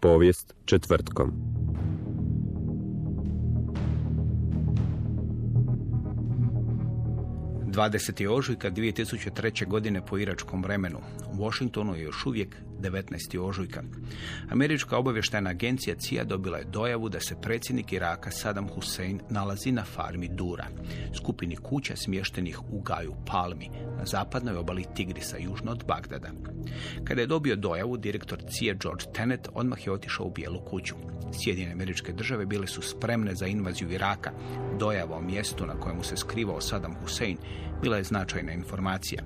Povijest četvrtkom. – 20. ožujka 2003. godine po iračkom vremenu. U Washingtonu je još uvijek 19. ožujka. Američka obavještajna agencija CIA dobila je dojavu da se predsjednik Iraka Saddam Hussein nalazi na farmi Doura, skupini kuća smještenih u gaju palmi, na zapadnoj obali Tigrisa, južno od Bagdada. Kada je dobio dojavu, direktor CIA George Tenet odmah je otišao u Bijelu kuću. Sjedinjene Američke Države bile su spremne za invaziju Iraka. Dojava o mjestu na kojemu se skrivao Saddam Hussein bila je značajna informacija.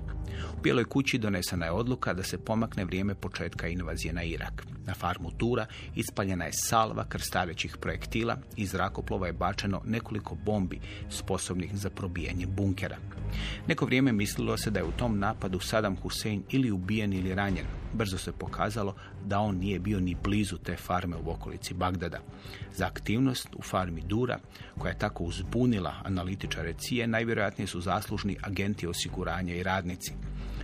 U Bijeloj kući donesena je odluka da se pomakne vrijeme početka invazije na Irak. Na farmu Doura ispaljena je salva krstarećih projektila i iz zrakoplova je bačeno nekoliko bombi sposobnih za probijanje bunkera. Neko vrijeme mislilo se da je u tom napadu Saddam Hussein ili ubijen ili ranjen. Brzo se pokazalo da on nije bio ni blizu te farme u okolici Bagdada. Za aktivnost u farmi Doura, koja je tako uzbunila analitičare CIA, najvjerojatnije su zaslužni agenti osiguranja i radnici.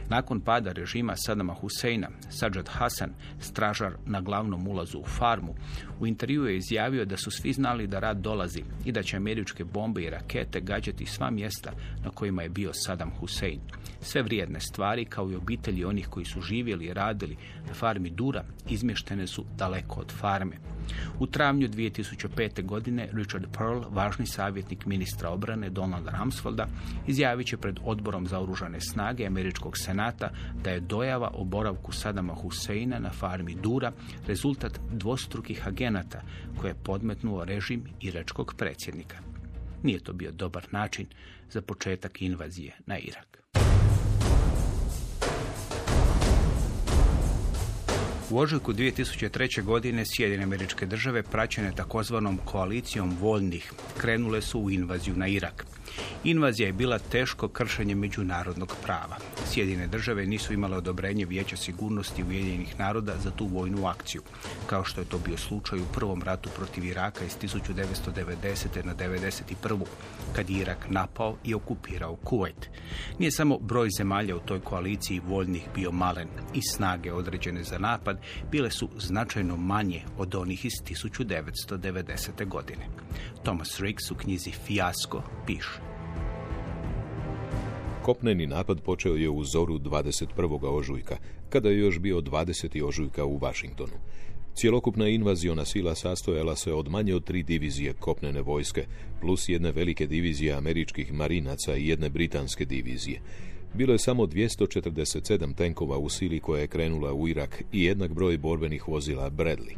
Nakon pada režima Saddama Husseina, Sajjad Hasan, stražar na glavnom ulazu u farmu, u intervju je izjavio da su svi znali da rat dolazi i da će američke bombe i rakete gađati sva mjesta na kojima je bio Saddam Hussein. Sve vrijedne stvari, kao i obitelji onih koji su živjeli i radili na farmi Doura, izmještene su daleko od farme. U travnju 2005. godine Richard Perle, važni savjetnik ministra obrane Donalda Rumsfelda, izjavit će pred Odborom za oružane snage Američkog senata da je dojava o boravku Saddama Husseina na farmi Doura rezultat dvostrukih agenata koje je podmetnuo režim iračkog predsjednika. Nije to bio dobar način za početak invazije na Irak. U ožujku 2003. godine Sjedinjene Američke Države, praćene takozvanom koalicijom voljnih, krenule su u invaziju na Irak. Invazija je bila teško kršenje međunarodnog prava. Sjedinjene Države nisu imale odobrenje Vijeća sigurnosti Ujedinjenih naroda za tu vojnu akciju, kao što je to bio slučaj u prvom ratu protiv Iraka iz 1990. na 1991. kad je Irak napao i okupirao Kuvajt. Nije samo broj zemalja u toj koaliciji voljnih bio malen i snage određene za napad bile su značajno manje od onih iz 1990. godine. Thomas Ricks u knjizi Fijasko piše: kopneni napad počeo je u zoru 21. ožujka, kada je još bio 20. ožujka u Washingtonu. Cjelokupna invaziona sila sastojala se od manje od 3 divizije kopnene vojske, plus jedne velike divizije američkih marinaca i jedne britanske divizije. Bilo je samo 247 tenkova u sili koja je krenula u Irak i jednak broj borbenih vozila Bradley.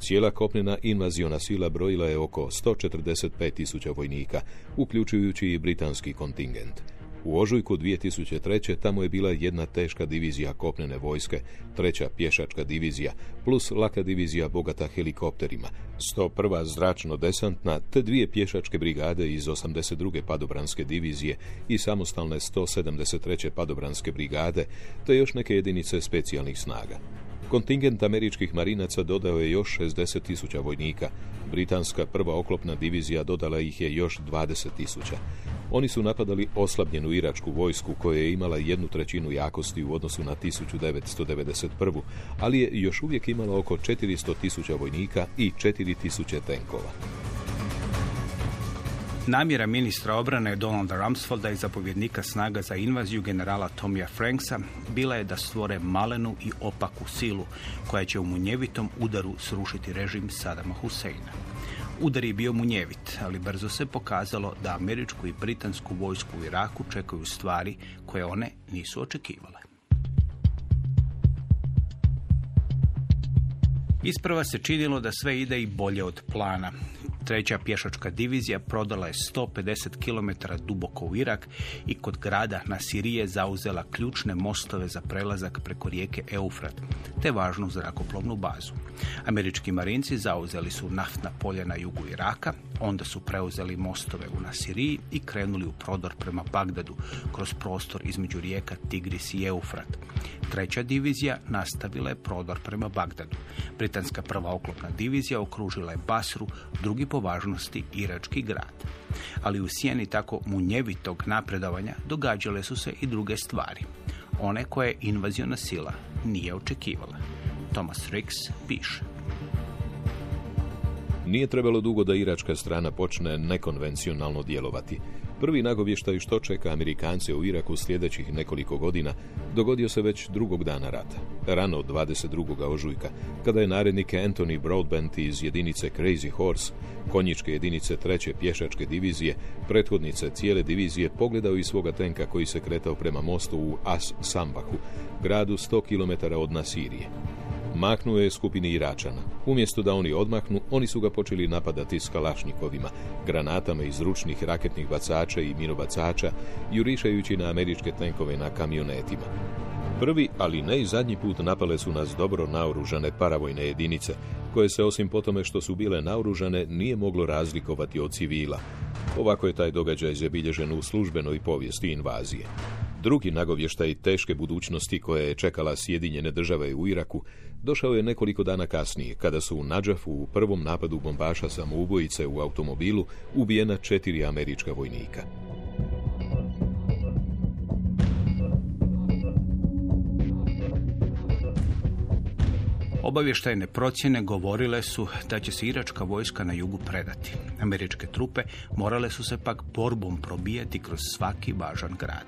Cijela kopnena invaziona sila brojila je oko 145.000 vojnika, uključujući i britanski kontingent. U ožujku 2003. tamo je bila jedna teška divizija kopnene vojske, treća pješačka divizija, plus laka divizija bogata helikopterima, 101. zračno-desantna, te dvije pješačke brigade iz 82. padobranske divizije i samostalne 173. padobranske brigade, te još neke jedinice specijalnih snaga. Kontingent američkih marinaca dodao je još 60.000 vojnika. Britanska prva oklopna divizija dodala ih je još 20.000. Oni su napadali oslabljenu iračku vojsku, koja je imala 1/3 jakosti u odnosu na 1991. ali je još uvijek imala oko 400.000 vojnika i 4.000 tenkova. Namjera ministra obrane Donalda Rumsfelda i zapovjednika snaga za invaziju generala Tommya Franksa bila je da stvore malenu i opaku silu koja će u munjevitom udaru srušiti režim Saddama Husseina. Udar je bio munjevit, ali brzo se pokazalo da američku i britansku vojsku u Iraku čekaju stvari koje one nisu očekivale. Isprva se činilo da sve ide i bolje od plana. Treća pješačka divizija prodala je 150 km duboko u Irak i kod grada Nasirije zauzela ključne mostove za prelazak preko rijeke Eufrat, te važnu zrakoplovnu bazu. Američki marinci zauzeli su naftna polja na jugu Iraka, onda su preuzeli mostove u Nasiriji i krenuli u prodor prema Bagdadu, kroz prostor između rijeka Tigris i Eufrat. Treća divizija nastavila je prodor prema Bagdadu. Britanska prva oklopna divizija okružila je Basru, drugi po važnosti irački grad. Ali u sjeni tako munjevitog napredovanja događale su se i druge stvari. One koje invaziona sila nije očekivala. Thomas Ricks piše. Nije trebalo dugo da iračka strana počne nekonvencionalno djelovati. Prvi nagovještaj što čeka Amerikance u Iraku sljedećih nekoliko godina dogodio se već drugog dana rata, rano 22. ožujka, kada je narednik Anthony Broadbent iz jedinice Crazy Horse, konjičke jedinice 3. pješačke divizije, prethodnice cijele divizije, pogledao iz svoga tenka koji se kretao prema mostu u As-Sambahu, gradu 100 km od Nasirije. Mahnuo je skupini Iračana. Umjesto da oni odmahnu, oni su ga počeli napadati s kalašnikovima, granatama iz ručnih raketnih bacača i minobacača, jurišajući na američke tenkove na kamionetima. Prvi, ali ne i zadnji put napale su nas dobro naoružane paravojne jedinice, koje se osim po tome što su bile naoružane nije moglo razlikovati od civila. Ovako je taj događaj zabilježen u službenoj povijesti invazije. Drugi nagovještaj teške budućnosti koje je čekala Sjedinjene države u Iraku došao je nekoliko dana kasnije, kada su u Nadžafu u prvom napadu bombaša samoubojice u automobilu ubijena 4 američka vojnika. Obavještajne procjene govorile su da će se iračka vojska na jugu predati. Američke trupe morale su se pak borbom probijati kroz svaki važan grad.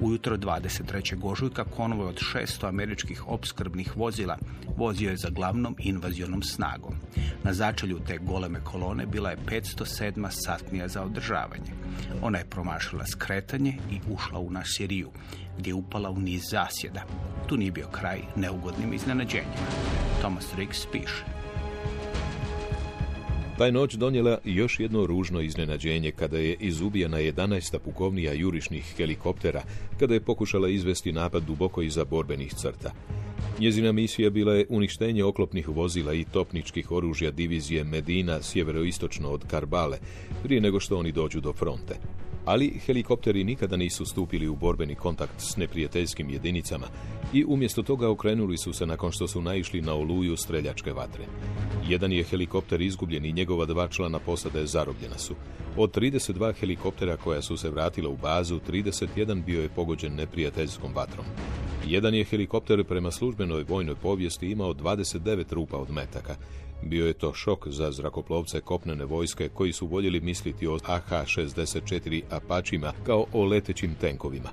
Ujutro 23. ožujka konvoj od 600 američkih opskrbnih vozila vozio je za glavnom invazionom snagom. Na začelju te goleme kolone bila je 507. satnija za održavanje. Ona je promašila skretanje i ušla u Nasiriju, gdje je upala u niz zasjeda. Tu nije bio kraj neugodnim iznenađenjima. Thomas Ricks piše. Taj noć donijela još jedno ružno iznenađenje kada je izubijena 11. pukovnija jurišnih helikoptera, kada je pokušala izvesti napad duboko iza borbenih crta. Njezina misija bila je uništenje oklopnih vozila i topničkih oružja divizije Medina sjeveroistočno od Karbale, prije nego što oni dođu do fronte. Ali helikopteri nikada nisu stupili u borbeni kontakt s neprijateljskim jedinicama i umjesto toga okrenuli su se nakon što su naišli na oluju streljačke vatre. Jedan je helikopter izgubljen i njegova 2 člana posade zarobljena su. Od 32 helikoptera koja su se vratila u bazu, 31 bio je pogođen neprijateljskom vatrom. Jedan je helikopter prema službenoj vojnoj povijesti imao 29 rupa od metaka. Bio je to šok za zrakoplovce kopnene vojske koji su voljeli misliti o AH-64 Apačima kao o letećim tenkovima.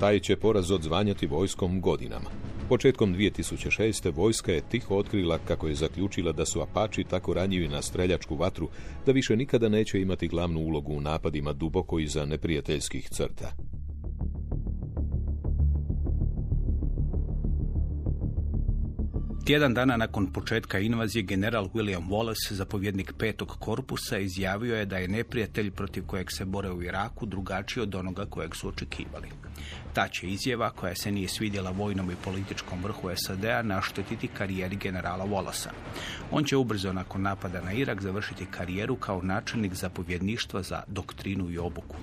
Taj će poraz odzvanjati vojskom godinama. Početkom 2006. vojska je tiho otkrila kako je zaključila da su Apači tako ranjivi na streljačku vatru da više nikada neće imati glavnu ulogu u napadima duboko iza neprijateljskih crta. Tjedan dana nakon početka invazije, general William Wallace, zapovjednik 5. korpusa, izjavio je da je neprijatelj protiv kojeg se bore u Iraku drugačiji od onoga kojeg su očekivali. Ta će izjava, koja se nije svidjela vojnom i političkom vrhu SAD-a, naštetiti karijeri generala Wallacea. On će ubrzo nakon napada na Irak završiti karijeru kao načelnik zapovjedništva za doktrinu i obuku.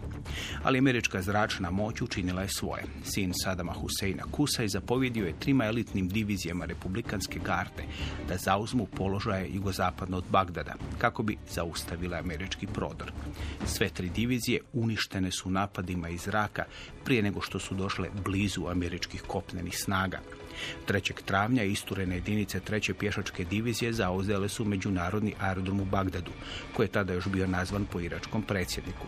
Ali američka zračna moć učinila je svoje. Sin Sadama Huseina Kusaj zapovjedio je 3 elitnim divizijama republikanske garde da zauzmu položaje jugozapadno od Bagdada, kako bi zaustavila američki prodor. Sve 3 divizije uništene su napadima iz Iraka prije nego što su došle blizu američkih kopnenih snaga. 3. travnja isturene jedinice 3. pješačke divizije zauzele su međunarodni aerodrom u Bagdadu, koji je tada još bio nazvan po iračkom predsjedniku.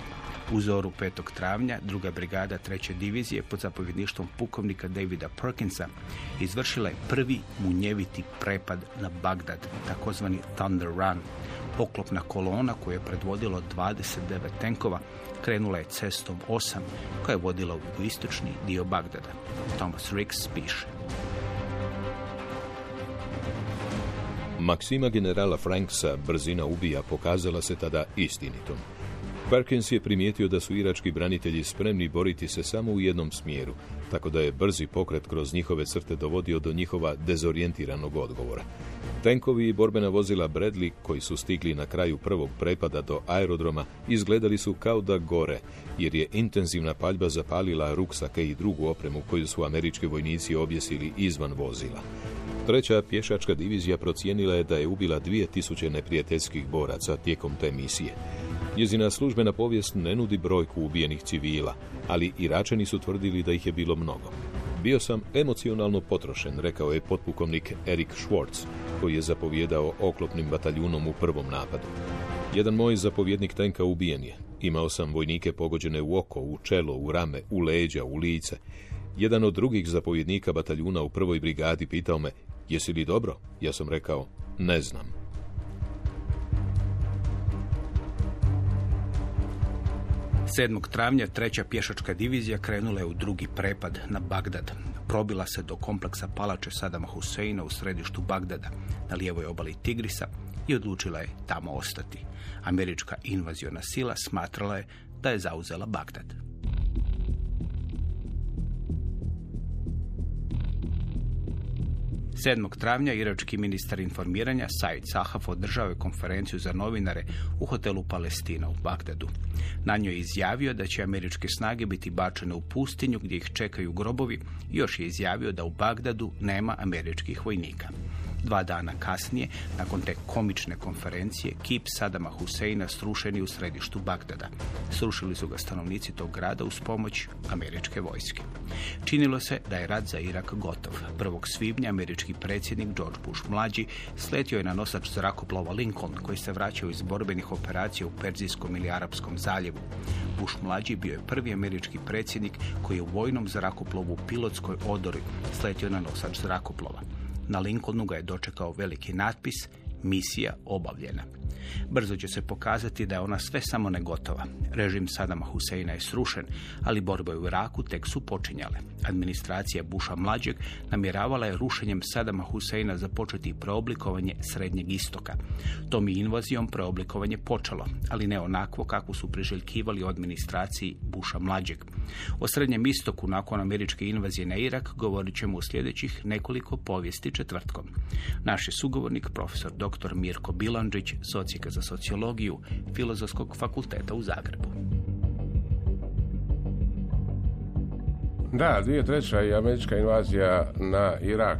U zoru 5. travnja 2. brigada 3. divizije pod zapovjedništvom pukovnika Davida Perkinsa izvršila je prvi munjeviti prepad na Bagdad, takozvani Thunder Run. Poklopna kolona koju je predvodilo 29 tenkova krenula je cestom 8 koja je vodila u jugoistočni dio Bagdada. Thomas Ricks piše. Maksima generala Franksa brzina ubija pokazala se tada istinitom. Perkins je primijetio da su irački branitelji spremni boriti se samo u jednom smjeru, tako da je brzi pokret kroz njihove crte dovodio do njihova dezorijentiranog odgovora. Tenkovi i borbena vozila Bradley, koji su stigli na kraju prvog prepada do aerodroma, izgledali su kao da gore, jer je intenzivna paljba zapalila ruksake i drugu opremu koju su američki vojnici objesili izvan vozila. 3. pješačka divizija procijenila je da je ubila 2000 neprijateljskih boraca tijekom te misije. Njezina službena povijest ne nudi brojku ubijenih civila, ali Iračani su tvrdili da ih je bilo mnogo. Bio sam emocionalno potrošen, rekao je potpukovnik Eric Schwartz, koji je zapovjedao oklopnim bataljunom u prvom napadu. Jedan moj zapovjednik tenka ubijen je. Imao sam vojnike pogođene u oko, u čelo, u rame, u leđa, u lice. Jedan od drugih zapovjednika bataljuna u prvoj brigadi pitao me, jesi li dobro? Ja sam rekao, ne znam. Sedmog travnja 3. pješačka divizija krenula je u drugi prepad na Bagdad. Probila se do kompleksa palače Sadama Huseina u središtu Bagdada, na lijevoj obali Tigrisa, i odlučila je tamo ostati. Američka invaziona sila smatrala je da je zauzela Bagdad. Sedmog travnja irački ministar informiranja Saeed Sahhaf održao je konferenciju za novinare u hotelu Palestina u Bagdadu. Na njoj je izjavio da će američke snage biti bačene u pustinju gdje ih čekaju grobovi i još je izjavio da u Bagdadu nema američkih vojnika. 2 dana kasnije, nakon te komične konferencije, kip Sadama Huseina srušen je u središtu Bagdada. Srušili su ga stanovnici tog grada uz pomoć američke vojske. Činilo se da je rat za Irak gotov. 1. svibnja američki predsjednik George Bush mlađi sletio je na nosač zrakoplova Lincoln, koji se vraćao iz borbenih operacija u Perzijskom ili Arapskom zaljevu. Bush mlađi bio je prvi američki predsjednik koji je u vojnom zrakoplovu u pilotskoj odori sletio na nosač zrakoplova. Na Lincolnu ga je dočekao veliki natpis "Misija obavljena". Brzo će se pokazati da je ona sve samo ne gotova. Režim Sadama Huseina je srušen, ali borbe u Iraku tek su počinjale. Administracija Busha mlađeg namjeravala je rušenjem Sadama Huseina započeti preoblikovanje Srednjeg istoka. Tom je invazijom preoblikovanje počelo, ali ne onako kako su priželjkivali u administraciji Busha mlađeg. O Srednjem istoku nakon američke invazije na Irak govorit ćemo u sljedećih nekoliko povijesti četvrtkom. Naš je sugovornik profesor dr. Mirko Bilandžić, Odsjeka za sociologiju Filozofskog fakulteta u Zagrebu. Da, 2003. je američka invazija na Irak.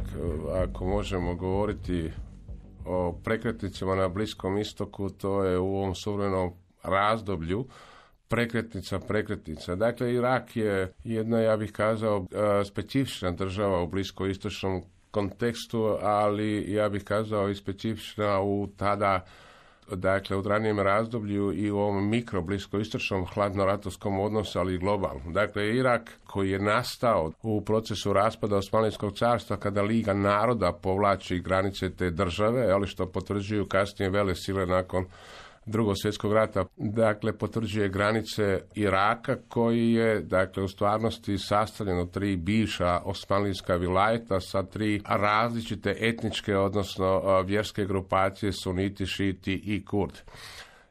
Ako možemo govoriti o prekretnicima na Bliskom istoku, to je u ovom suvremenom razdoblju prekretnica. Dakle, Irak je jedna, ja bih kazao, specifična država u bliskoistočnom kontekstu, ali ja bih kazao i specifična u tada, dakle, u ranijem razdoblju i u ovom mikrobliskoistočnom hladnoratovskom odnosu, ali i globalnom. Dakle, Irak koji je nastao u procesu raspada Osmanlijskog carstva kada Liga naroda povlači granice te države, ali što potvrđuju kasnije velesile nakon Drugog svjetskog rata, dakle, potvrđuje granice Iraka koji je, dakle, u stvarnosti sastavljen od 3 bivša osmanlijska vilajeta sa 3 različite etničke, odnosno vjerske grupacije, suniti, šiti i kurdi.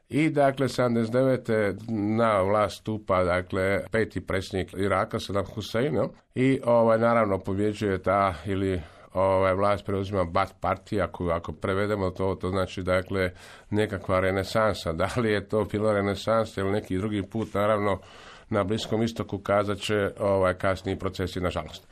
I, dakle, 79. na vlast stupa, dakle, 5. predsjednik Iraka, Saddam Hussein, i naravno pobjeđuje ta ili vlast preuzima Ba'ath partija koju, ako prevedemo to znači, dakle, nekakva renesansa. Da li je to bila renesansa ili neki drugi put, naravno, na Bliskom istoku kazat će kasniji procesi, nažalost.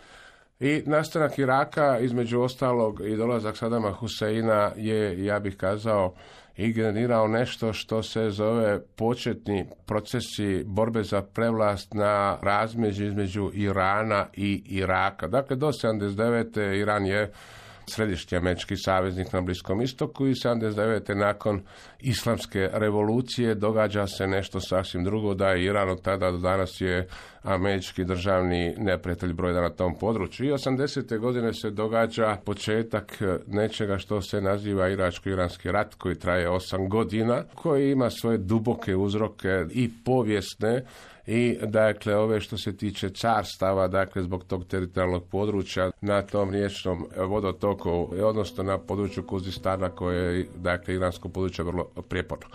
I nastanak Iraka, između ostalog, i dolazak Sadama Huseina je, ja bih kazao, i generirao nešto što se zove početni procesi borbe za prevlast na razmeđu između Irana i Iraka. Dakle, do 79. Iran je središnji američki saveznik na Bliskom istoku i 79. nakon islamske revolucije događa se nešto sasvim drugo, da je Iran od tada do danas je američki državni neprijatelj broj jedan na tom području. I 80. godine se događa početak nečega što se naziva Iračko-Iranski rat, koji traje 8 godina, koji ima svoje duboke uzroke i povijesne i dakle ove što se tiče carstava, dakle zbog tog teritorijalnog područja na tom riječnom vodotoku, odnosno na području Kuzistana koje je dakle iransko područje vrlo prijeporno.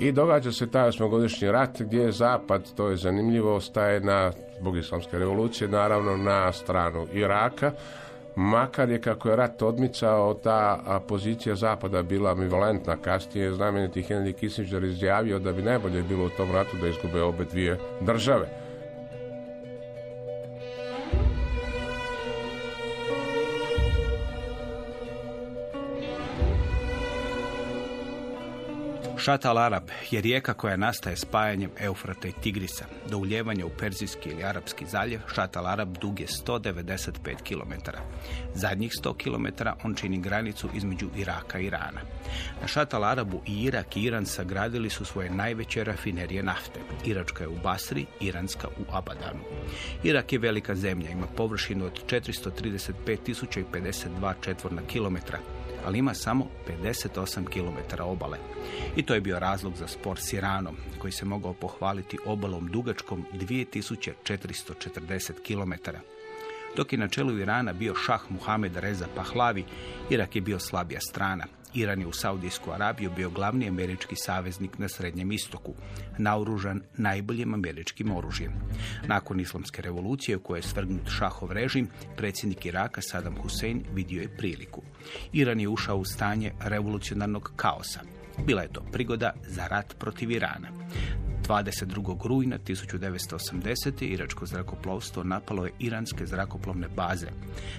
I događa se taj 8-godišnji rat gdje je Zapad, to je zanimljivo, staje na, zbog islamske revolucije, naravno na stranu Iraka, makar je kako je rat odmicao ta pozicija Zapada bila ambivalentna. Kasnije znameniti Henry Kissinger izjavio da bi najbolje bilo u tom ratu da izgube obe dvije države. Šat al-Arab je rijeka koja nastaje spajanjem Eufrata i Tigrisa. Do uljevanja u Perzijski ili Arapski zaljev, Šat al-Arab dug je 195 km. Zadnjih 100 km on čini granicu između Iraka i Irana. Na Šat al-Arabu i Irak i Iran sagradili su svoje najveće rafinerije nafte. Iračka je u Basri, iranska u Abadanu. Irak je velika zemlja, ima površinu od 435.052 četvorna kilometra, ali ima samo 58 km obale. I to je bio razlog za spor s Iranom, koji se mogao pohvaliti obalom dugačkom 2440 km. Dok je na čelu Irana bio šah Muhammed Reza Pahlavi, Irak je bio slabija strana. Iran je u Saudijsku Arabiju bio glavni američki saveznik na Srednjem istoku, naoružan najboljim američkim oružjem. Nakon islamske revolucije u kojoj je svrgnut šahov režim, predsjednik Iraka Saddam Hussein vidio je priliku. Iran je ušao u stanje revolucionarnog kaosa. Bila je to prigoda za rat protiv Irana. 22. rujna 1980. iračko zrakoplovstvo napalo je iranske zrakoplovne baze.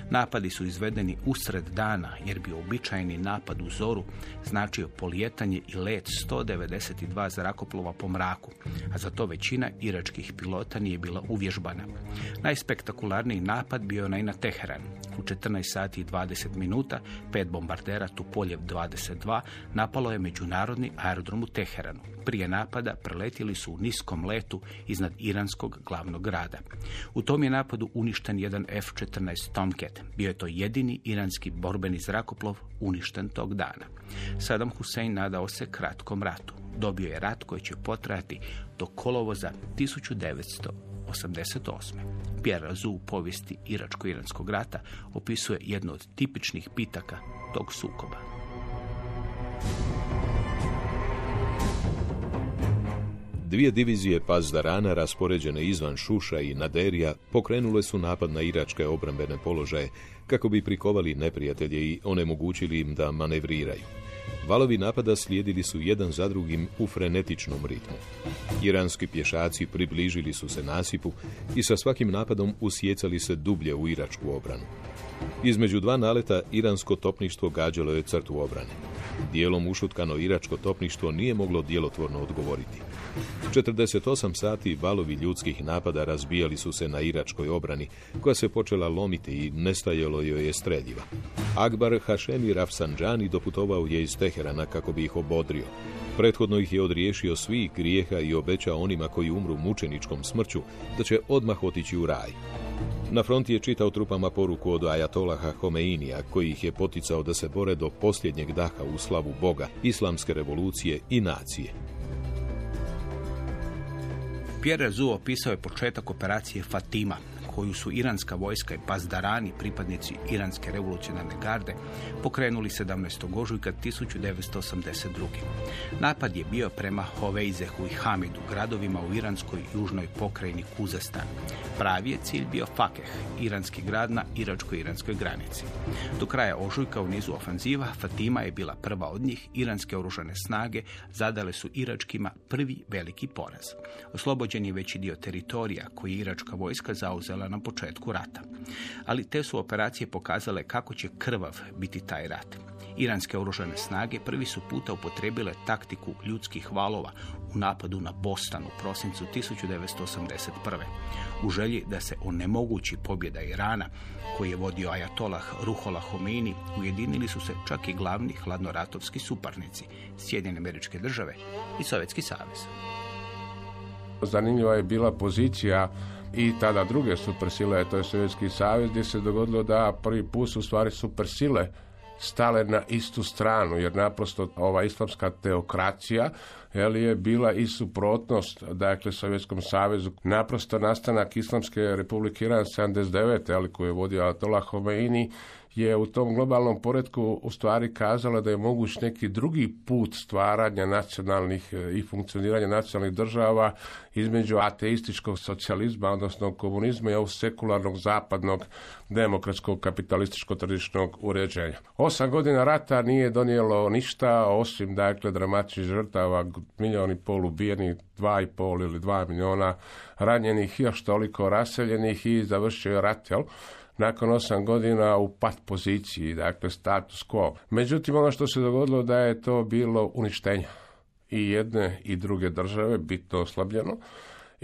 Napadi su izvedeni usred dana jer bi običajni napad u zoru značio polijetanje i let 192 zrakoplova po mraku, a za to većina iračkih pilota nije bila uvježbana. Najspektakularniji napad bio je onaj na Teheran. U 14 sati i 20 minuta 5 bombardera Tupoljev 22 napalo je međunarodni aerodrom u Teheranu. Prije napada preletjeli su u niskom letu iznad iranskog glavnog grada. U tom je napadu uništen jedan F-14 Tomcat. Bio je to jedini iranski borbeni zrakoplov uništen tog dana. Saddam Hussein nadao se kratkom ratu. Dobio je rat koji će potrajati do kolovoza 1988. Pierre Razoux u povijesti Iračko-Iranskog rata opisuje jednu od tipičnih pitaka tog sukoba. Dvije divizije Pazdarana, raspoređene izvan Šuša i Naderija, pokrenule su napad na iračke obrambene položaje kako bi prikovali neprijatelje i onemogućili im da manevriraju. Valovi napada slijedili su jedan za drugim u frenetičnom ritmu. Iranski pješaci približili su se nasipu i sa svakim napadom usjecali se dublje u iračku obranu. Između dva naleta iransko topništvo gađalo je crtu obrane. Dijelom ušutkano iračko topništvo nije moglo djelotvorno odgovoriti. 48 sati valovi ljudskih napada razbijali su se na iračkoj obrani, koja se počela lomiti i nestajalo joj je streljiva. Akbar Hašemi Rafsanjani doputovao je iz Teherana kako bi ih obodrio. Prethodno ih je odriješio svih grijeha i obećao onima koji umru mučeničkom smrću da će odmah otići u raj. Na fronti je čitao trupama poruku od ajatolaha Homeinija, koji ih je poticao da se bore do posljednjeg daha u slavu Boga, islamske revolucije i nacije. Pierre Razoux opisao je početak operacije Fatima, koju su iranska vojska i Pazdarani, pripadnici Iranske revolucionarne garde, pokrenuli 17. ožujka 1982. Napad je bio prema Hovejzehu i Hamidu, gradovima u iranskoj južnoj pokrajini Kuzestan. Pravi je cilj bio Fakeh, iranski grad na iračko-iranskoj granici. Do kraja ožujka u nizu ofenziva Fatima je bila prva od njih. Iranske oružane snage zadale su iračkima prvi veliki poraz. Oslobođen je veći dio teritorija koji je iračka vojska zauzela na početku rata. Ali te su operacije pokazale kako će krvav biti taj rat. Iranske oružane snage prvi su puta upotrijebile taktiku ljudskih valova u napadu na Boston u prosincu 1981. U želji da se onemogući pobjeda Irana, koji je vodio ajatolah Ruhollah Khomeini, ujedinili su se čak i glavni hladnoratovski suparnici, Sjedinjene Američke Države i Sovjetski savez. Zanimljiva je bila pozicija i tada druge supersile, to je Sovjetski savez, gdje se dogodilo da prvi put u stvari supersile stale na istu stranu, jer naprosto ova islamska teokracija je bila i suprotnost, dakle, Sovjetskom savezu. Naprosto nastanak Islamske republike Iran 79, koju je vodio Ajatolah Khomeini, je u tom globalnom poretku u stvari kazala da je moguć neki drugi put stvaranja nacionalnih i funkcioniranja nacionalnih država između ateističkog socijalizma, odnosno komunizma i ovog sekularnog zapadnog demokratskog kapitalističko-tržišnog uređenja. 8 godina rata nije donijelo ništa, osim, dakle, dramatičnih žrtava, 1,5 milion ubijenih, 2,5 ili 2 miliona ranjenih i još toliko raseljenih, i završio je rat, nakon 8 godina u pat poziciji, dakle status quo. Međutim, ono što se dogodilo da je to bilo uništenje i jedne i druge države, bitno oslabljeno,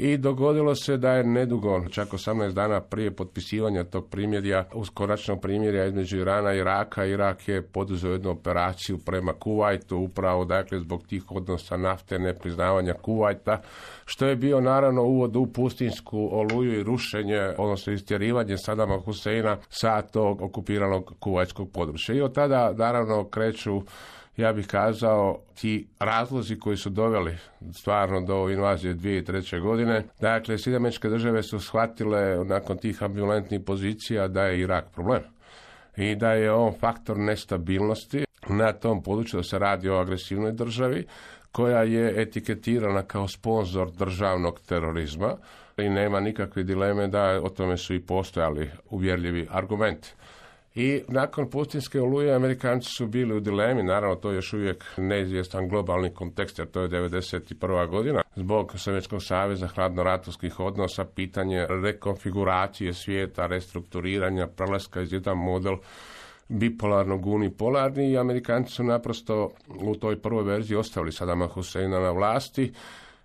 i dogodilo se da je nedugo, čak 18 dana prije potpisivanja tog primjerja, konačnog primjerja između Irana i Iraka, Irak je poduzeo jednu operaciju prema Kuvajtu, upravo, dakle, zbog tih odnosa nafte, nepriznavanja Kuvajta, što je bio naravno uvod u pustinsku oluju i rušenje, odnosno istjerivanje Sadama Huseina sa tog okupiranog kuvajtskog područja. I od tada naravno kreću, ja bih kazao, ti razlozi koji su doveli stvarno do invazije 2003. godine. Dakle, Sjedinjene Države su shvatile nakon tih ambivalentnih pozicija da je Irak problem i da je on faktor nestabilnosti na tom području, da se radi o agresivnoj državi koja je etiketirana kao sponzor državnog terorizma, i nema nikakve dileme da o tome su i postojali uvjerljivi argumenti. I nakon pustinske oluje Amerikanci su bili u dilemi, naravno to je još uvijek neizvjestan globalni kontekst, jer to je 1991. godina. Zbog Sovjetskog saveza, hladnoratovskih odnosa, pitanje rekonfiguracije svijeta, restrukturiranja, prelaska iz jedan model bipolarnog u unipolarni, i Amerikanci su naprosto u toj prvoj verziji ostavili Sadama Huseina na vlasti.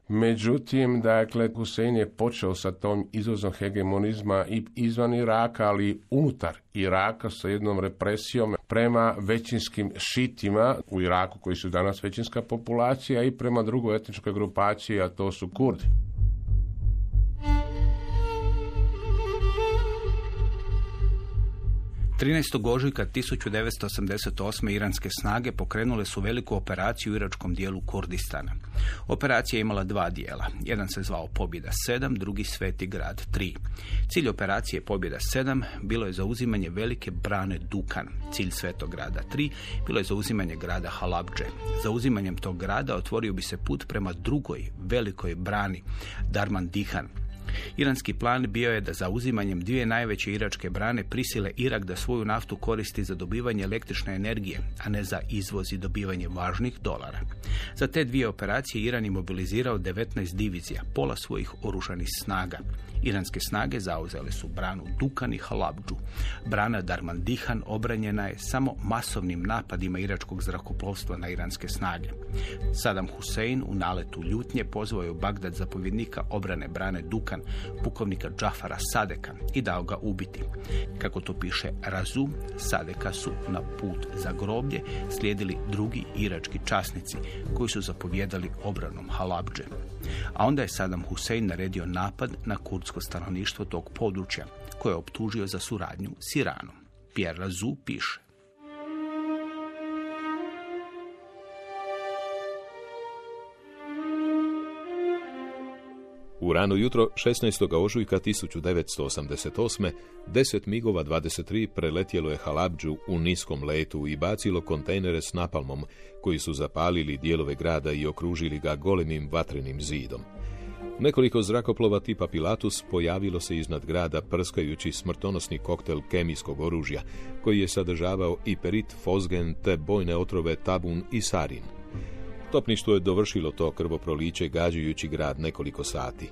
Međutim, dakle, Husein je počeo sa tom izvozom hegemonizma i izvan Iraka, ali i unutar Iraka, sa jednom represijom prema većinskim šitima u Iraku, koji su danas većinska populacija, i prema drugoj etničkoj grupaciji, a to su Kurdi. U 13. ožujka 1988. iranske snage pokrenule su veliku operaciju u iračkom dijelu Kurdistana. Operacija je imala 2 dijela. Jedan se zvao Pobjeda 7, drugi Sveti grad 3. Cilj operacije Pobjeda 7 bilo je zauzimanje velike brane Dukan. Cilj Svetog grada 3 bilo je zauzimanje grada Halabdže. Zauzimanjem tog grada otvorio bi se put prema drugoj velikoj brani, Darmandihan. Iranski plan bio je da zauzimanjem 2 najveće iračke brane prisile Irak da svoju naftu koristi za dobivanje električne energije, a ne za izvoz i dobivanje važnih dolara. Za te 2 operacije Iran je mobilizirao 19 divizija, pola svojih oružanih snaga. Iranske snage zauzele su branu Dukan i Halabdžu. Brana Darmandihan obranjena je samo masovnim napadima iračkog zrakoplovstva na iranske snage. Saddam Hussein u naletu ljutnje pozvao je u Bagdad zapovjednika obrane brane Dukan, pukovnika Džafara Sadeka, i dao ga ubiti. Kako to piše Razoux, Sadeka su na put za groblje slijedili drugi irački časnici koji su zapovjedali obranom Halabdže. A onda je Saddam Hussein naredio napad na kurdsko stanovništvo tog područja, koje je optužio za suradnju s Iranom. Pierre Lazu piše: U rano jutro 16. ožujka 1988. 10 migova 23 preletjelo je Halabdžu u niskom letu i bacilo kontejnere s napalmom, koji su zapalili dijelove grada i okružili ga golemim vatrenim zidom. Nekoliko zrakoplova tipa Pilatus pojavilo se iznad grada prskajući smrtonosni koktel kemijskog oružja, koji je sadržavao i perit, fosgen te bojne otrove tabun i sarin. Topništvo je dovršilo to krvoproliće gađajući grad nekoliko sati.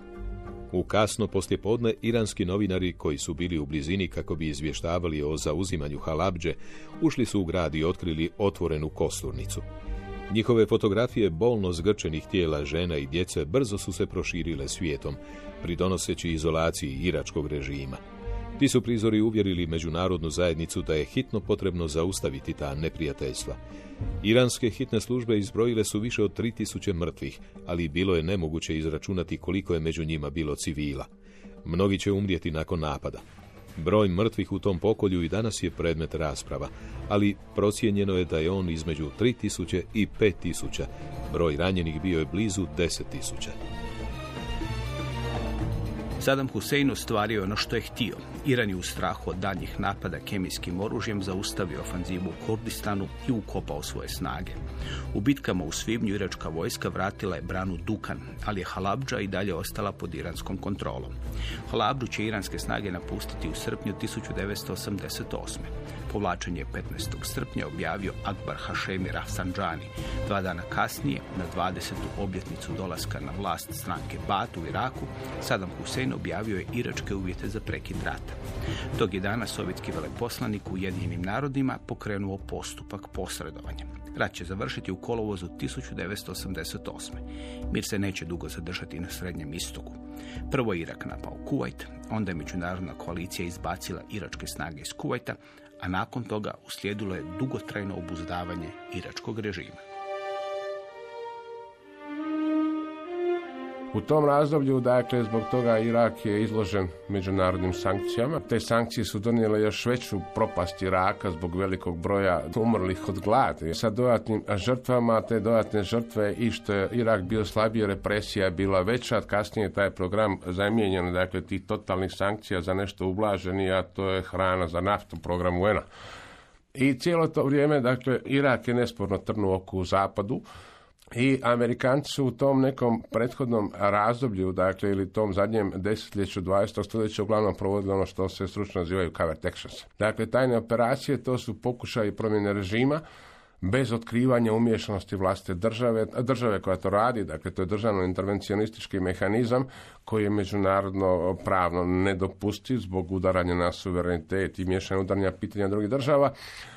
U kasno poslijepodne iranski novinari koji su bili u blizini kako bi izvještavali o zauzimanju Halabdže ušli su u grad i otkrili otvorenu kosturnicu. Njihove fotografije bolno zgrčenih tijela žena i djece brzo su se proširile svijetom, pridonoseći izolaciji iračkog režima. Ti su prizori uvjerili međunarodnu zajednicu da je hitno potrebno zaustaviti ta neprijateljstva. Iranske hitne službe izbrojile su više od 3000 mrtvih, ali bilo je nemoguće izračunati koliko je među njima bilo civila. Mnogi će umrijeti nakon napada. Broj mrtvih u tom pokolju i danas je predmet rasprava, ali procijenjeno je da je on između 3000 i 5000. Broj ranjenih bio je blizu 10.000. Saddam Hussein ostvario ono što je htio. Iran je u strahu od daljnjih napada kemijskim oružjem zaustavio ofanzivu u Kurdistanu i ukopao svoje snage. U bitkama u svibnju iračka vojska vratila je branu Dukan, ali je Halabdža i dalje ostala pod iranskom kontrolom. Halabdžu će iranske snage napustiti u srpnju 1988. Povlačenje je 15. srpnja objavio Akbar Hašemi Rafsanjani. 2 dana kasnije, na 20. obljetnicu dolaska na vlast stranke Ba'ath u Iraku, Saddam Hussein objavio je iračke uvjete za prekid rata. Tog je dana sovjetski veleposlanik u Ujedinjenim narodima pokrenuo postupak posredovanja. Rat će završiti u kolovozu 1988. Mir se neće dugo zadržati na Srednjem istoku. Prvo je Irak napao Kuvajt, onda je međunarodna koalicija izbacila iračke snage iz Kuvajta, a nakon toga uslijedilo je dugotrajno obuzdavanje iračkog režima. U tom razdoblju, dakle, zbog toga Irak je izložen međunarodnim sankcijama. Te sankcije su donijele još veću propast Iraka zbog velikog broja umrlih od gladi. Sa dodatnim žrtvama, te dodatne žrtve i što je Irak bio slabije, represija je bila veća. Kasnije taj program zamijenjen, dakle, tih totalnih sankcija za nešto ublaženi, a to je hrana za naftu, program UN-a. I cijelo to vrijeme, dakle, Irak je nesporno trnuo oko u zapadu. I Amerikanci su u tom nekom prethodnom razdoblju, dakle, ili tom zadnjem desetljeću 20. stoljeća uglavnom provodili ono što se stručno nazivaju covert actions. Dakle, tajne operacije to su pokušaji promjene režima bez otkrivanja umješanosti vlastite države koja to radi, dakle, to je državno intervencionistički mehanizam koji je međunarodno pravno nedopustiv zbog udaranja na suverenitet i miješanja udaranja pitanja drugih država.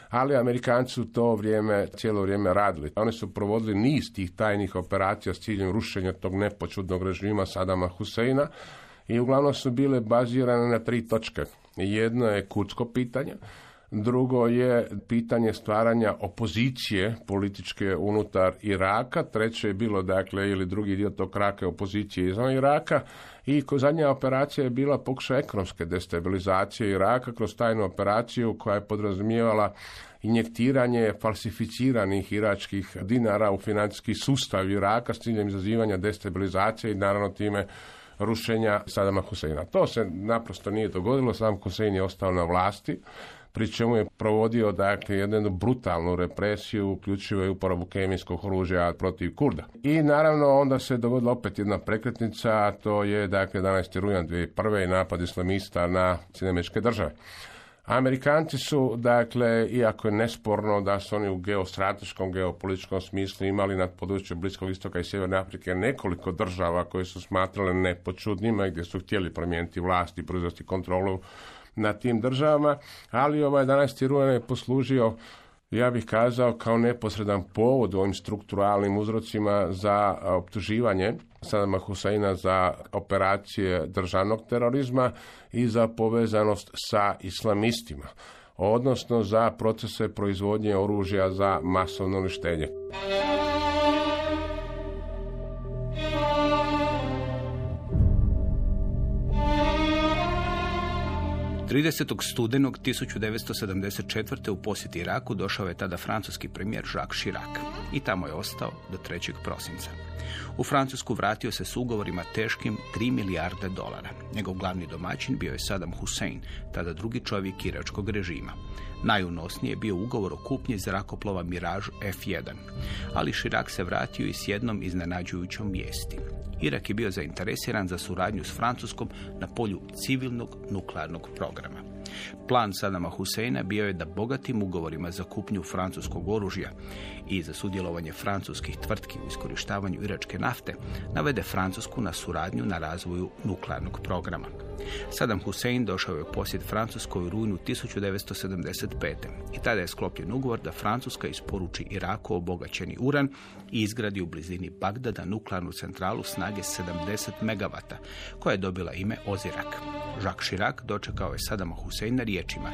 Ali Amerikanci su to vrijeme, cijelo vrijeme radili. Oni su provodili niz tih tajnih operacija s ciljem rušenja tog nepočudnog režima Sadama Huseina i uglavnom su bile bazirane na 3 točke. Jedno je kurdsko pitanje, drugo je pitanje stvaranja opozicije političke unutar Iraka, treće je bilo, dakle, ili drugi dio tog kraka opozicije izvan Iraka i zadnja operacija je bila pokušaj ekonomske destabilizacije Iraka kroz tajnu operaciju koja je podrazumijevala injektiranje falsificiranih iračkih dinara u financijski sustav Iraka s ciljem izazivanja destabilizacije i naravno time rušenja Sadama Huseina. To se naprosto nije dogodilo, Sadam Husein je ostao na vlasti, pri čemu je provodio, dakle, jednu brutalnu represiju, uključivo i uporabu kemijskog oružja protiv Kurda. I naravno onda se dogodila opet jedna prekretnica, a to je, dakle, 11. rujan 2001. napad islamista na Sjedinjene Države. Amerikanci su, dakle, iako je nesporno da su oni u geostrateškom, geopolitičkom smislu imali na području Bliskog istoka i Sjeverne Afrike nekoliko država koje su smatrale nepočudnjima i gdje su htjeli promijeniti vlast i proizvesti kontrolu na tim državama, ali ovaj 11. rujan je poslužio, ja bih kazao, kao neposredan povod u ovim strukturalnim uzrocima za optuživanje Sadama Huseina za operacije državnog terorizma i za povezanost sa islamistima, odnosno za procese proizvodnje oružja za masovno uništenje. U 30. studenog 1974. u posjeti Iraku došao je tada francuski premijer Jacques Chirac i tamo je ostao do 3. prosinca. U Francusku vratio se s ugovorima teškim $3 milijarde. Njegov glavni domaćin bio je Saddam Hussein, tada drugi čovjek iračkog režima. Najunosniji je bio ugovor o kupnji zrakoplova Mirage F-1, ali Chirac se vratio i s jednom iznenađujućom vijesti. Irak je bio zainteresiran za suradnju s Francuskom na polju civilnog nuklearnog programa. Plan Sadama Husseina bio je da bogatim ugovorima za kupnju francuskog oružja i za sudjelovanje francuskih tvrtki u iskorištavanju iračke nafte navede Francusku na suradnju na razvoju nuklearnog programa. Saddam Hussein došao je u posjet Francuskoj u rujnu 1975. i tada je sklopljen ugovor da Francuska isporuči Iraku obogaćeni uran i izgradi u blizini Bagdada nuklearnu centralu snage 70 megavata, koja je dobila ime Ozirak. Jacques Chirac dočekao je Saddama Husseina riječima: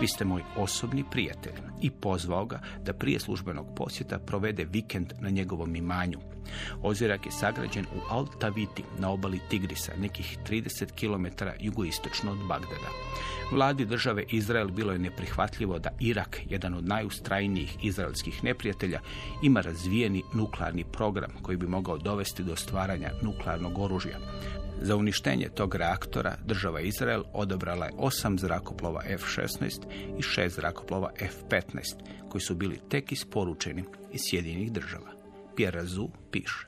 "Vi ste moj osobni prijatelj", i pozvao ga da prije službenog posjeta provede vikend na njegovom imanju. Ozirak je sagrađen u Al-Taviti na obali Tigrisa, nekih 30 km jugoistočno od Bagdada. Vladi države Izrael bilo je neprihvatljivo da Irak, jedan od najustrajnijih izraelskih neprijatelja, ima razvijeni nuklearni program koji bi mogao dovesti do stvaranja nuklearnog oružja. Za uništenje tog reaktora država Izrael odabrala je 8 zrakoplova F-16 i 6 zrakoplova F-15, koji su bili tek isporučeni iz Sjedinjenih država. Pierre Razoux piše: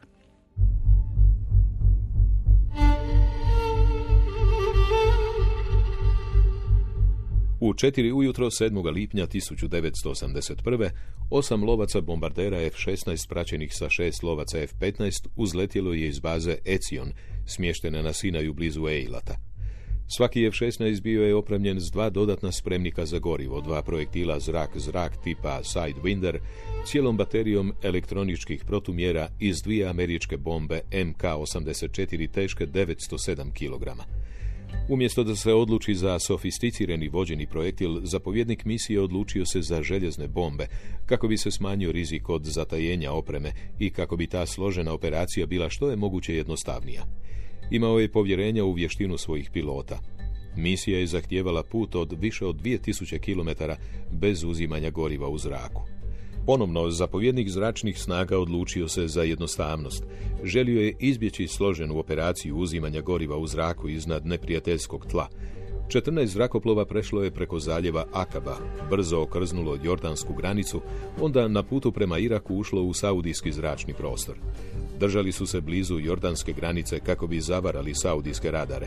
"U 4 ujutro 7. lipnja 1981. 8 lovaca bombardera F-16 praćenih sa 6 lovaca F-15 uzletjelo je iz baze Ecion, smještene na Sinaju blizu Eilata. Svaki F-16 bio je opremljen s 2 dodatna spremnika za gorivo, 2 projektila zrak-zrak tipa Sidewinder, cijelom baterijom elektroničkih protumjera iz 2 američke bombe MK-84 teške 907 kg. Umjesto da se odluči za sofisticirani vođeni projektil, zapovjednik misije odlučio se za željezne bombe, kako bi se smanjio rizik od zatajenja opreme i kako bi ta složena operacija bila što je moguće jednostavnija. Imao je povjerenja u vještinu svojih pilota. Misija je zahtijevala put od više od 2000 km bez uzimanja goriva u zraku. Ponovno, zapovjednik zračnih snaga odlučio se za jednostavnost. Želio je izbjeći složenu operaciju uzimanja goriva u zraku iznad neprijateljskog tla. 14 zrakoplova prešlo je preko zaljeva Akaba, brzo okrznulo jordansku granicu, onda na putu prema Iraku ušlo u saudijski zračni prostor. Držali su se blizu jordanske granice kako bi zavarali saudijske radare.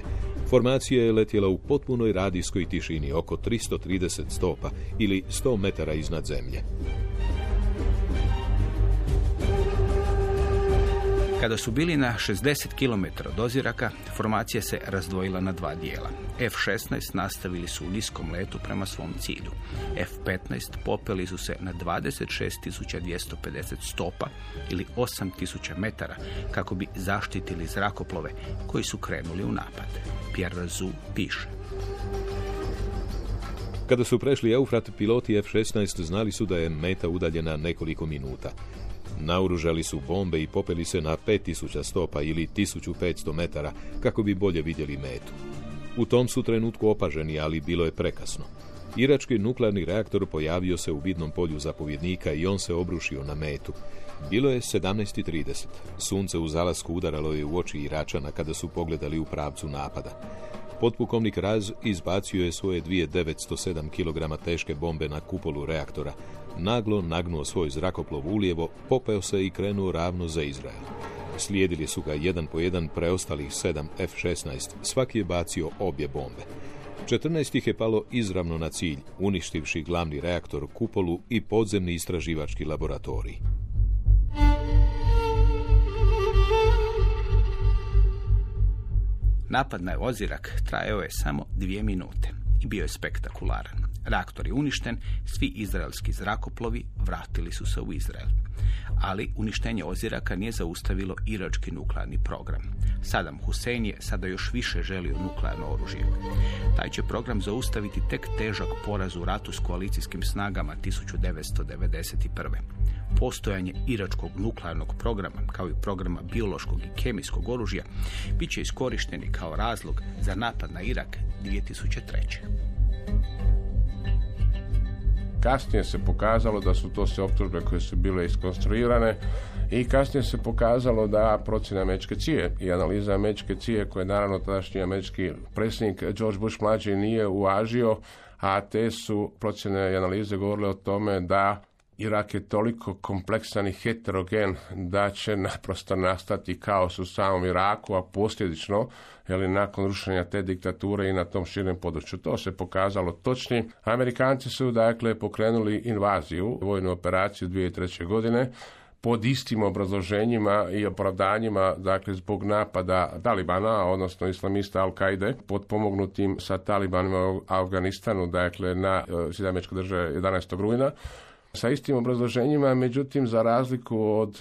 Formacija je letjela u potpunoj radijskoj tišini oko 330 stopa ili 100 metara iznad zemlje. Kada su bili na 60 km od Oziraka, formacija se razdvojila na 2 dijela. F-16 nastavili su u niskom letu prema svom cilju. F-15 popeli su se na 26.250 stopa ili 8.000 metara kako bi zaštitili zrakoplove koji su krenuli u napad. Pierre Razoux piše: "Kada su prešli Eufrat, piloti F-16 znali su da je meta udaljena nekoliko minuta. Naoružali su bombe i popeli se na 5000 stopa ili 1500 metara kako bi bolje vidjeli metu. U tom su trenutku opaženi, ali bilo je prekasno. Irački nuklearni reaktor pojavio se u vidnom polju zapovjednika i on se obrušio na metu. Bilo je 17:30. Sunce u zalasku udaralo je u oči Iračana kada su pogledali u pravcu napada. Potpukovnik Raz izbacio je svoje 2 907 kg teške bombe na kupolu reaktora, naglo nagnuo svoj zrakoplov ulijevo, popeo se i krenuo ravno za Izrael. Slijedili su ga jedan po jedan preostalih 7 F-16, svaki je bacio obje bombe. 14 ih je palo izravno na cilj, uništivši glavni reaktor, kupolu i podzemni istraživački laboratorij. Napad na Ozirak trajao je samo 2 minute i bio je spektakularan. Reaktor je uništen, svi izraelski zrakoplovi vratili su se u Izrael. Ali uništenje Oziraka nije zaustavilo irački nuklearni program. Saddam Hussein je sada još više želio nuklearno oružje. Taj će program zaustaviti tek težak poraz u ratu s koalicijskim snagama 1991. Postojanje iračkog nuklearnog programa, kao i programa biološkog i kemijskog oružja, bit će iskorišteni kao razlog za napad na Irak 2003. Kasnije se pokazalo da su to sve optužbe koje su bile iskonstruirane i kasnije se pokazalo da procjena američke CIA i analiza američke CIA koje naravno tadašnji američki predsjednik George Bush mlađi nije uvažio, a te su procjene i analize govorile o tome da Irak je toliko kompleksan i heterogen da će naprosto nastati kaos u samom Iraku, a posljedično, nakon rušenja te diktature i na tom širem području. To se pokazalo točnim. Amerikanci su pokrenuli invaziju, vojnu operaciju 2003. godine, pod istim obrazloženjima i opravdanjima, zbog napada Talibana, odnosno islamista Al-Qaide, potpomognutim sa Talibanima u Afganistanu, na Sjedinjene Države 11. rujna, sa istim obrazloženjima, međutim, za razliku od,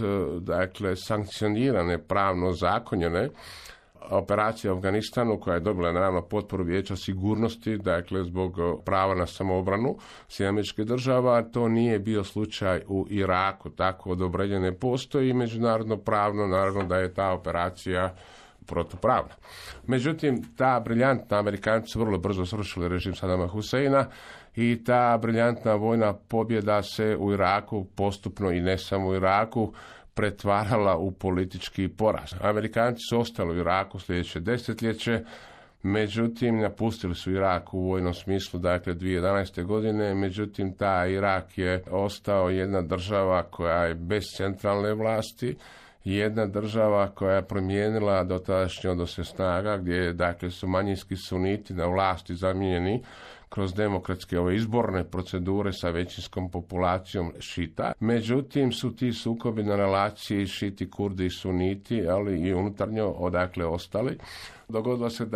sankcionirane, pravno zakonjene operacije u Afganistanu, koja je dobila, naravno, potporu Vijeća sigurnosti, zbog prava na samoobranu Sjedinjenih Država, to nije bio slučaj u Iraku. Tako odobrenje ne postoji i međunarodno pravno, naravno, da je ta operacija protupravna. Međutim, ta briljantna, Amerikanci su vrlo brzo srušili režim Sadama Huseina i ta briljantna vojna pobjeda se u Iraku postupno, i ne samo u Iraku, pretvarala u politički poraz. Amerikanci su ostali u Iraku sljedeće desetljeće, međutim, napustili su Irak u vojnom smislu, 2011. godine, međutim, ta Irak je ostao jedna država koja je bez centralne vlasti, jedna država koja je promijenila dotadašnje odnose snaga, gdje su manjinski suniti na vlasti zamijenjeni kroz demokratske izborne procedure sa većinskom populacijom šita. Međutim, su ti sukobi na relaciji šiti, kurdi i suniti, ali i unutarnjo ostali. Dogodila se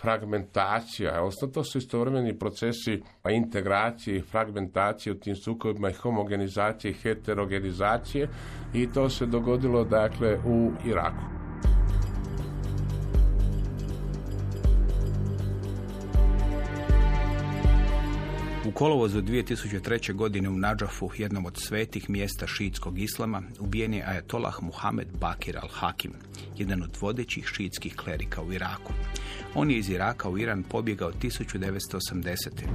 fragmentacija, odnosno to su istovremeni procesi integracije i fragmentacije u tim sukobima i homogenizacije i heterogenizacije, i to se dogodilo u Iraku. U kolovozu 2003. godine u Nadžafu, jednom od svetih mjesta šiitskog islama, ubijen je ajatolah Muhammed Bakir al-Hakim, jedan od vodećih šiitskih klerika u Iraku. On je iz Iraka u Iran pobjegao 1980.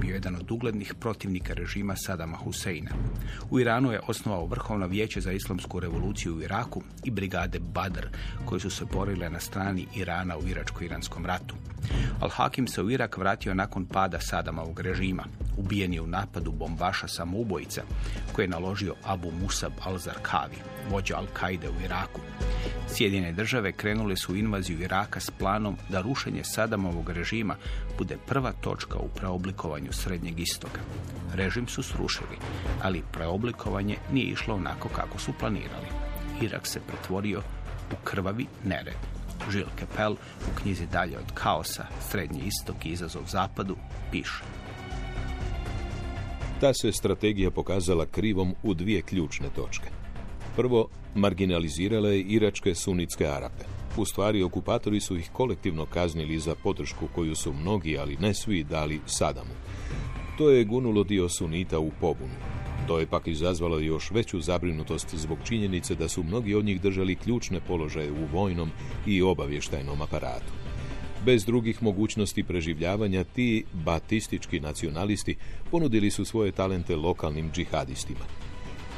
bio jedan od uglednih protivnika režima Sadama Huseina. U Iranu je osnovao Vrhovno vijeće za islamsku revoluciju u Iraku i brigade Badr, koje su se borile na strani Irana u Iračko-iranskom ratu. Al-Hakim se u Irak vratio nakon pada Sadamovog režima. Ubijen je u napadu bombaša samoubojica koje je naložio Abu Musab al-Zarkavi, vođa Al-Kaide u Iraku. Sjedinjene države krenule su u invaziju Iraka s planom da rušenje Sadamovog režima bude prva točka u preoblikovanju Srednjeg istoka. Režim su srušili, ali preoblikovanje nije išlo onako kako su planirali. Irak se pretvorio u krvavi nered. Žil Kepel u knjizi Dalje od kaosa, Srednji istok i izazov zapadu piše: ta se strategija pokazala krivom u dvije ključne točke. Prvo, marginalizirala je iračke sunitske Arape. U stvari, okupatori su ih kolektivno kaznili za podršku koju su mnogi, ali ne svi, dali Sadamu. To je gunulo dio sunita u pobunu. To je pak izazvalo još veću zabrinutost zbog činjenice da su mnogi od njih držali ključne položaje u vojnom i obavještajnom aparatu. Bez drugih mogućnosti preživljavanja, ti batistički nacionalisti ponudili su svoje talente lokalnim džihadistima.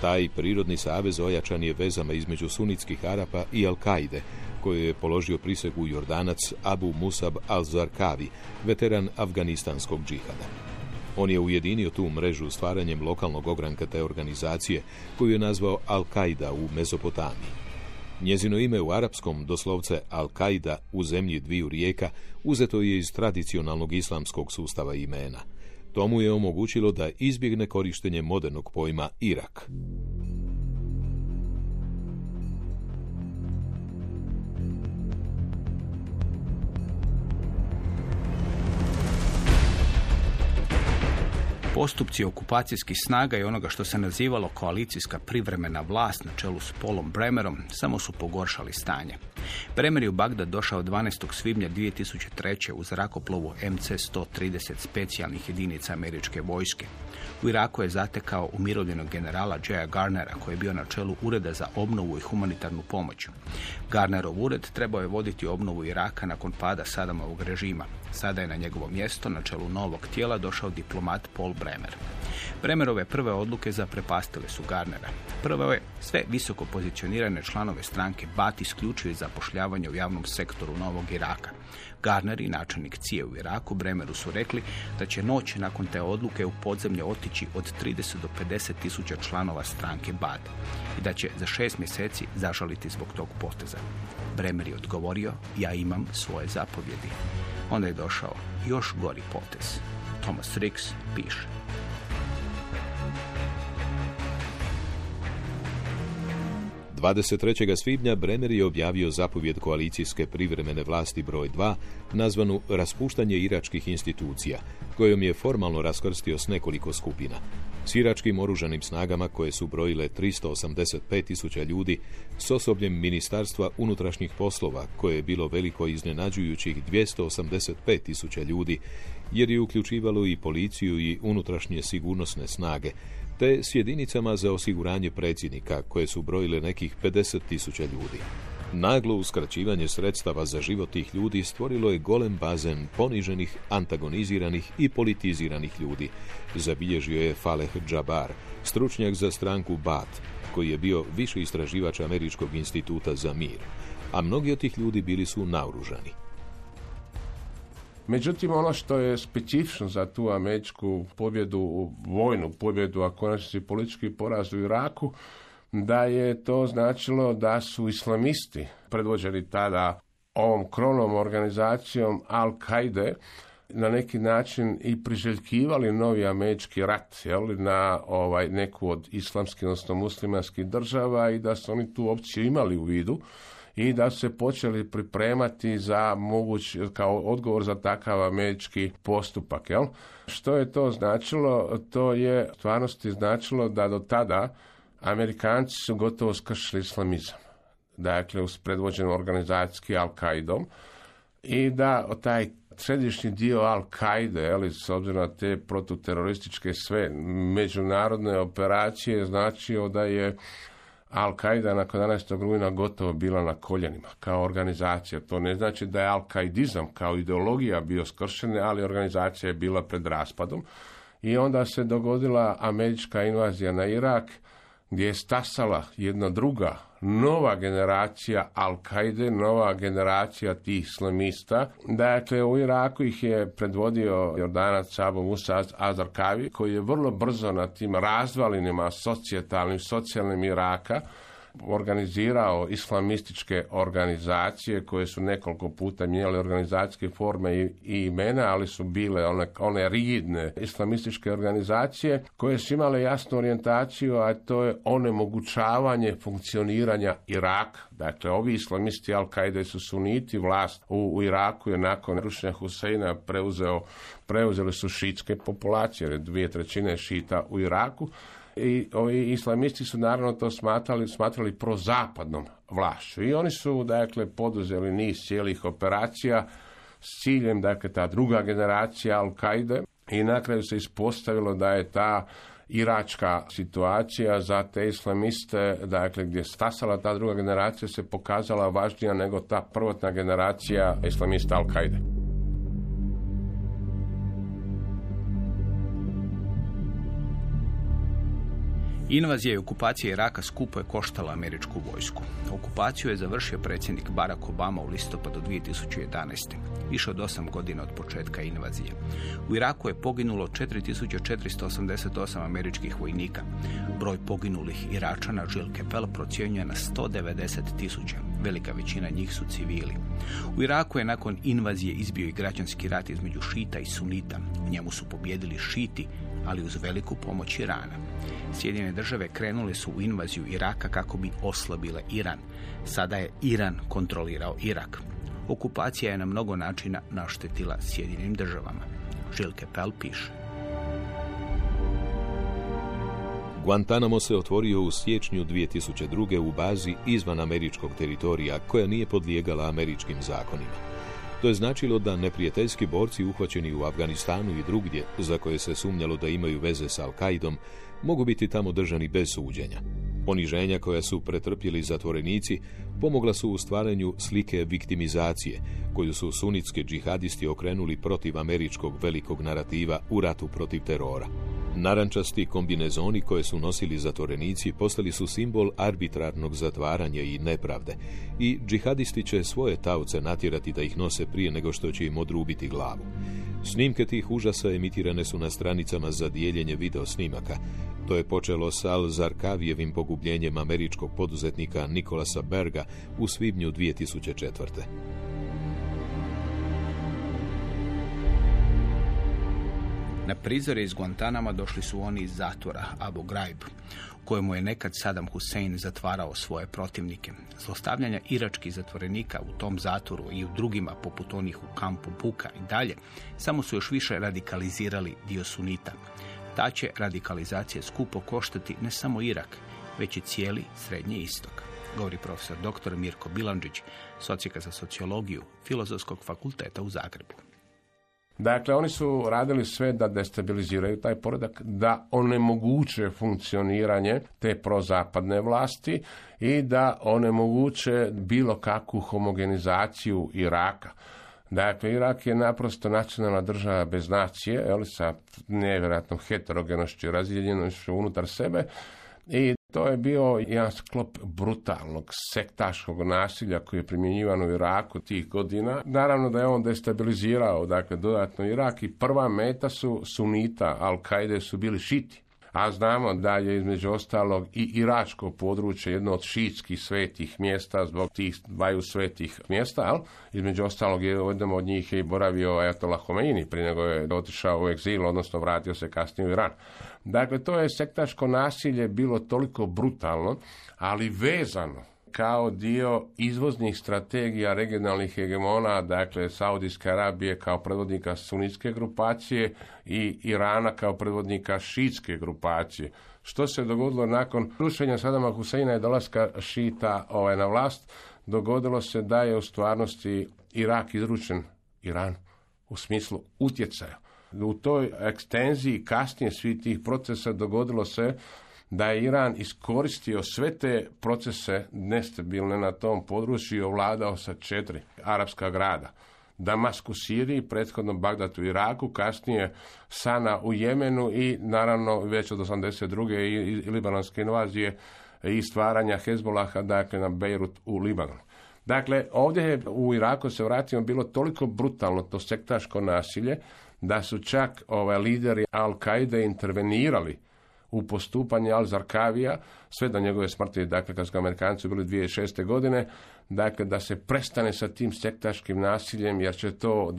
Taj prirodni savez ojačan je vezama između sunitskih Arapa i Al-Kaide, koju je položio prisegu Jordanac Abu Musab al-Zarkavi, veteran afganistanskog džihada. On je ujedinio tu mrežu stvaranjem lokalnog ogranka te organizacije, koju je nazvao Al-Kaida u Mezopotamiji. Njezino ime u arapskom, doslovce Al-Kaida u zemlji dviju rijeka, uzeto je iz tradicionalnog islamskog sustava imena. To mu je omogućilo da izbjegne korištenje modernog pojma Irak. Postupci okupacijskih snaga i onoga što se nazivalo koalicijska privremena vlast na čelu s Paulom Bremerom samo su pogoršali stanje. Bremer je u Bagdad došao 12. svibnja 2003. u zrakoplovu MC-130 specijalnih jedinica američke vojske. U Iraku je zatekao umirovljenog generala J.A. Garnera, koji je bio na čelu Ureda za obnovu i humanitarnu pomoć. Garnerov ured trebao je voditi obnovu Iraka nakon pada Sadamovog režima. Sada je na njegovo mjesto, na čelu novog tijela, došao diplomat Paul Bremer. Bremer. Bremerove prve odluke zaprepastile su Garnera. Prvo je sve visoko pozicionirane članove stranke Ba'ath isključili zapošljavanje u javnom sektoru Novog Iraka. Garner i načelnik CIA u Iraku Bremeru su rekli da će noć nakon te odluke u podzemlje otići od 30 do 50 tisuća članova stranke Ba'ath i da će za 6 mjeseci zažaliti zbog tog poteza. Bremer je odgovorio, ja imam svoje zapovjedi. Onda je došao još gori potez. Thomas Ricks piše. – 23. svibnja Bremer je objavio zapovjed koalicijske privremene vlasti broj 2, nazvanu Raspuštanje iračkih institucija, kojom je formalno raskrstio s nekoliko skupina. S iračkim oružanim snagama, koje su brojile 385.000 ljudi, s osobljem Ministarstva unutrašnjih poslova, koje je bilo veliko iznenađujućih 285.000 ljudi, jer je uključivalo i policiju i unutrašnje sigurnosne snage, te s jedinicama za osiguranje predsjednika, koje su brojile nekih 50.000 ljudi. Naglo uskraćivanje sredstava za život tih ljudi stvorilo je golem bazen poniženih, antagoniziranih i politiziranih ljudi. Zabilježio je Faleh Džabar, stručnjak za stranku Ba'ath, koji je bio viši istraživač Američkog instituta za mir, a mnogi od tih ljudi bili su naoružani. Međutim, ono što je specifično za tu američku pobjedu, vojnu pobjedu, a konačnici politički poraz u Iraku, da je to značilo da su islamisti, predvođeni tada ovom krovnom organizacijom Al-Qaide, na neki način i priželjkivali novi američki rat na neku od islamskih, odnosno muslimanskih država i da su oni tu opciju imali u vidu i da su se počeli pripremati za moguć, kao odgovor za takav američki postupak. Što je to značilo? To je u stvarnosti značilo da do tada Amerikanci su gotovo skršili islamizam, dakle uz predvođenu organizacijski Al-Qaidom, i da taj središnji dio Al-Qaide, s obzirom na te protuterorističke sve međunarodne operacije, značio da je Al-Qaida nakon 11. rujna gotovo bila na koljenima kao organizacija. To ne znači da je al-qaidizam kao ideologija bio skršen, ali organizacija je bila pred raspadom. I onda se dogodila američka invazija na Irak, gdje je stasala jedna druga, nova generacija Al-Qaide, nova generacija tih islamista. Dakle, u Iraku ih je predvodio Jordanac Abu Musab al-Zarkavi, koji je vrlo brzo na tim razvalinima socijalnim, Iraka organizirao islamističke organizacije, koje su nekoliko puta mijenjale organizacijske forme i imena, ali su bile one rigidne islamističke organizacije koje su imale jasnu orijentaciju, a to je onemogućavanje funkcioniranja Iraka. Dakle, ovi islamisti Al-Qaida su suniti, vlast u Iraku je nakon rušenja Huseina preuzeli su šiitske populacije, jer 2/3 šita u Iraku. I ovi islamisti su naravno to smatrali prozapadnom vlašću. I oni su, dakle, poduzeli niz cijelih operacija s ciljem, dakle, ta druga generacija Al-Qaide, i na kraju se ispostavilo da je ta iračka situacija za te islamiste, dakle, gdje je stasala ta druga generacija, se pokazala važnija nego ta prvotna generacija islamista Al-Qaide. Invazija i okupacija Iraka skupo je koštala američku vojsku. Okupaciju je završio predsjednik Barack Obama u listopadu 2011. Više od 8 godina od početka invazije. U Iraku je poginulo 4488 američkih vojnika. Broj poginulih Iračana Žil Kepel procjenjuje na 190.000. Velika većina njih su civili. U Iraku je nakon invazije izbio i građanski rat između šita i sunita. U njemu su pobjedili šiti, ali uz veliku pomoć Irana. Sjedinjene države krenule su u invaziju Iraka kako bi oslabile Iran. Sada je Iran kontrolirao Irak. Okupacija je na mnogo načina naštetila Sjedinjenim državama. Žil Kepel piše. Guantanamo se otvorio u siječnju 2002. u bazi izvan američkog teritorija koja nije podlijegala američkim zakonima. To je značilo da neprijateljski borci uhvaćeni u Afganistanu i drugdje, za koje se sumnjalo da imaju veze s Al-Qaidom, mogu biti tamo držani bez suđenja. Poniženja koja su pretrpjeli zatvorenici pomogla su u stvaranju slike viktimizacije, koju su sunitski džihadisti okrenuli protiv američkog velikog narativa u ratu protiv terora. Narančasti kombinezoni koje su nosili zatvorenici postali su simbol arbitrarnog zatvaranja i nepravde i džihadisti će svoje taoce natjerati da ih nose prije nego što će im odrubiti glavu. Snimke tih užasa emitirane su na stranicama za dijeljenje video snimaka. To je počelo sa Al-Zarkavijevim pogubljenjem američkog poduzetnika Nikolasa Berga u svibnju 2004. Na prizore iz Guantanama došli su oni iz zatvora Abu Ghraib, kojemu je nekad Saddam Hussein zatvarao svoje protivnike. Zlostavljanja iračkih zatvorenika u tom zatvoru i u drugima, poput onih u kampu Buka i dalje, samo su još više radikalizirali dio sunita. Ta će radikalizacija skupo koštati ne samo Irak, već i cijeli Srednji istok, govori profesor dr. Mirko Bilandžić, socijaka za sociologiju Filozofskog fakulteta u Zagrebu. Dakle, oni su radili sve da destabiliziraju taj poredak, da onemoguće funkcioniranje te prozapadne vlasti i da onemoguće bilo kakvu homogenizaciju Iraka. Dakle, Irak je naprosto nacionalna država bez nacije, sa nevjerojatnom heterogenošću, razdijeljenošću unutar sebe, i to je bio jedan sklop brutalnog sektaškog nasilja koji je primjenjivan u Iraku tih godina. Naravno da je on destabilizirao dodatno Irak i prva meta su sunita, Al-Qaide su bili šiti. A znamo da je između ostalog i iračko područje jedno od šiitskih svetih mjesta zbog tih dvaju svetih mjesta, ali između ostalog je jednom od njih i boravio Ajatolah Khomeini prije nego je otišao u egzil, odnosno vratio se kasnije u Iran. Dakle, to je sektaško nasilje bilo toliko brutalno, ali vezano kao dio izvoznih strategija regionalnih hegemona, dakle Saudijske Arabije kao predvodnika sunitske grupacije i Irana kao predvodnika šiitske grupacije. Što se dogodilo nakon rušenja Sadama Huseina i dolaska šita na vlast? Dogodilo se da je u stvarnosti Irak izručen Iranu u smislu utjecaja. U toj ekstenziji kasnije svih tih procesa dogodilo se da je Iran iskoristio sve te procese nestabilne na tom području i ovladao sa 4 arapska grada. Damask u Siriji, prethodno Bagdad u Iraku, kasnije Sana u Jemenu i naravno već od 1982. i libanonske invazije i stvaranja Hezbolaha, na Bejrut u Libanonu. Dakle, ovdje je u Iraku se vratimo bilo toliko brutalno to sektaško nasilje da su čak lideri Al-Qaide intervenirali u postupanje Al-Zarkavija, sve do njegove smrti, kad su Amerikanci bili 2006. godine, da se prestane sa tim sektaškim nasiljem, jer će to,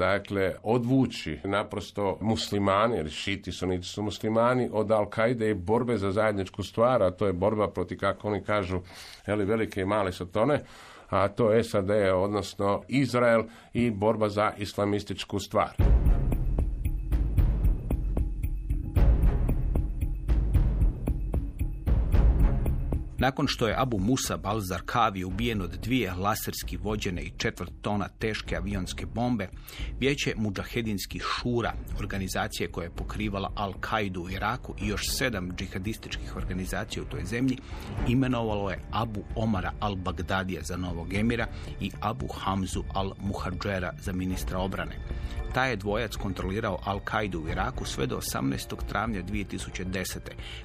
odvući naprosto muslimani, jer šiti suniti su muslimani, od Al-Kaide i borbe za zajedničku stvar, a to je borba protiv, kako oni kažu, velike i male satone, a to je SAD, odnosno Izrael, i borba za islamističku stvar. Nakon što je Abu Musab al-Zarkavi ubijen od 2 laserski vođene i 4 tona teške avionske bombe, Vijeće mudžahedinskih šura, organizacije koja je pokrivala Al-Kaidu u Iraku i još 7 džihadističkih organizacija u toj zemlji, imenovalo je Abu Omara al-Bagdadija za novog emira i Abu Hamzu al-Muhadžera za ministra obrane. Taj je dvojac kontrolirao Al-Kaidu u Iraku sve do 18. travnja 2010.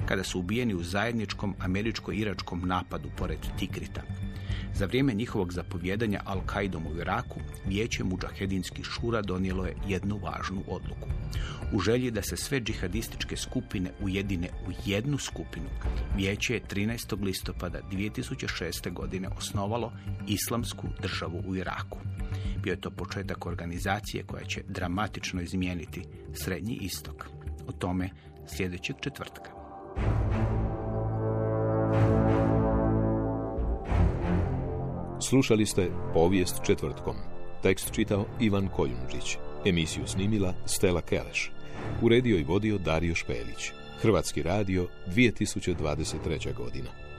kada su ubijeni u zajedničkom američko-iračkom napadu pored Tikrita. Za vrijeme njihovog zapovjedanja Al-Kaidom u Iraku, Vijeće mudžahedinskih šura donijelo je jednu važnu odluku. U želji da se sve džihadističke skupine ujedine u jednu skupinu, Vijeće je 13. listopada 2006. godine osnovalo Islamsku državu u Iraku. Bio je to početak organizacije koja će dramatično izmijeniti Srednji istok. O tome sljedećeg četvrtka. Slušali ste Povijest četvrtkom. Tekst čitao Ivan Kojundžić. Emisiju snimila Stela Keleš. Uredio i vodio Dario Špelić. Hrvatski radio 2023. godina.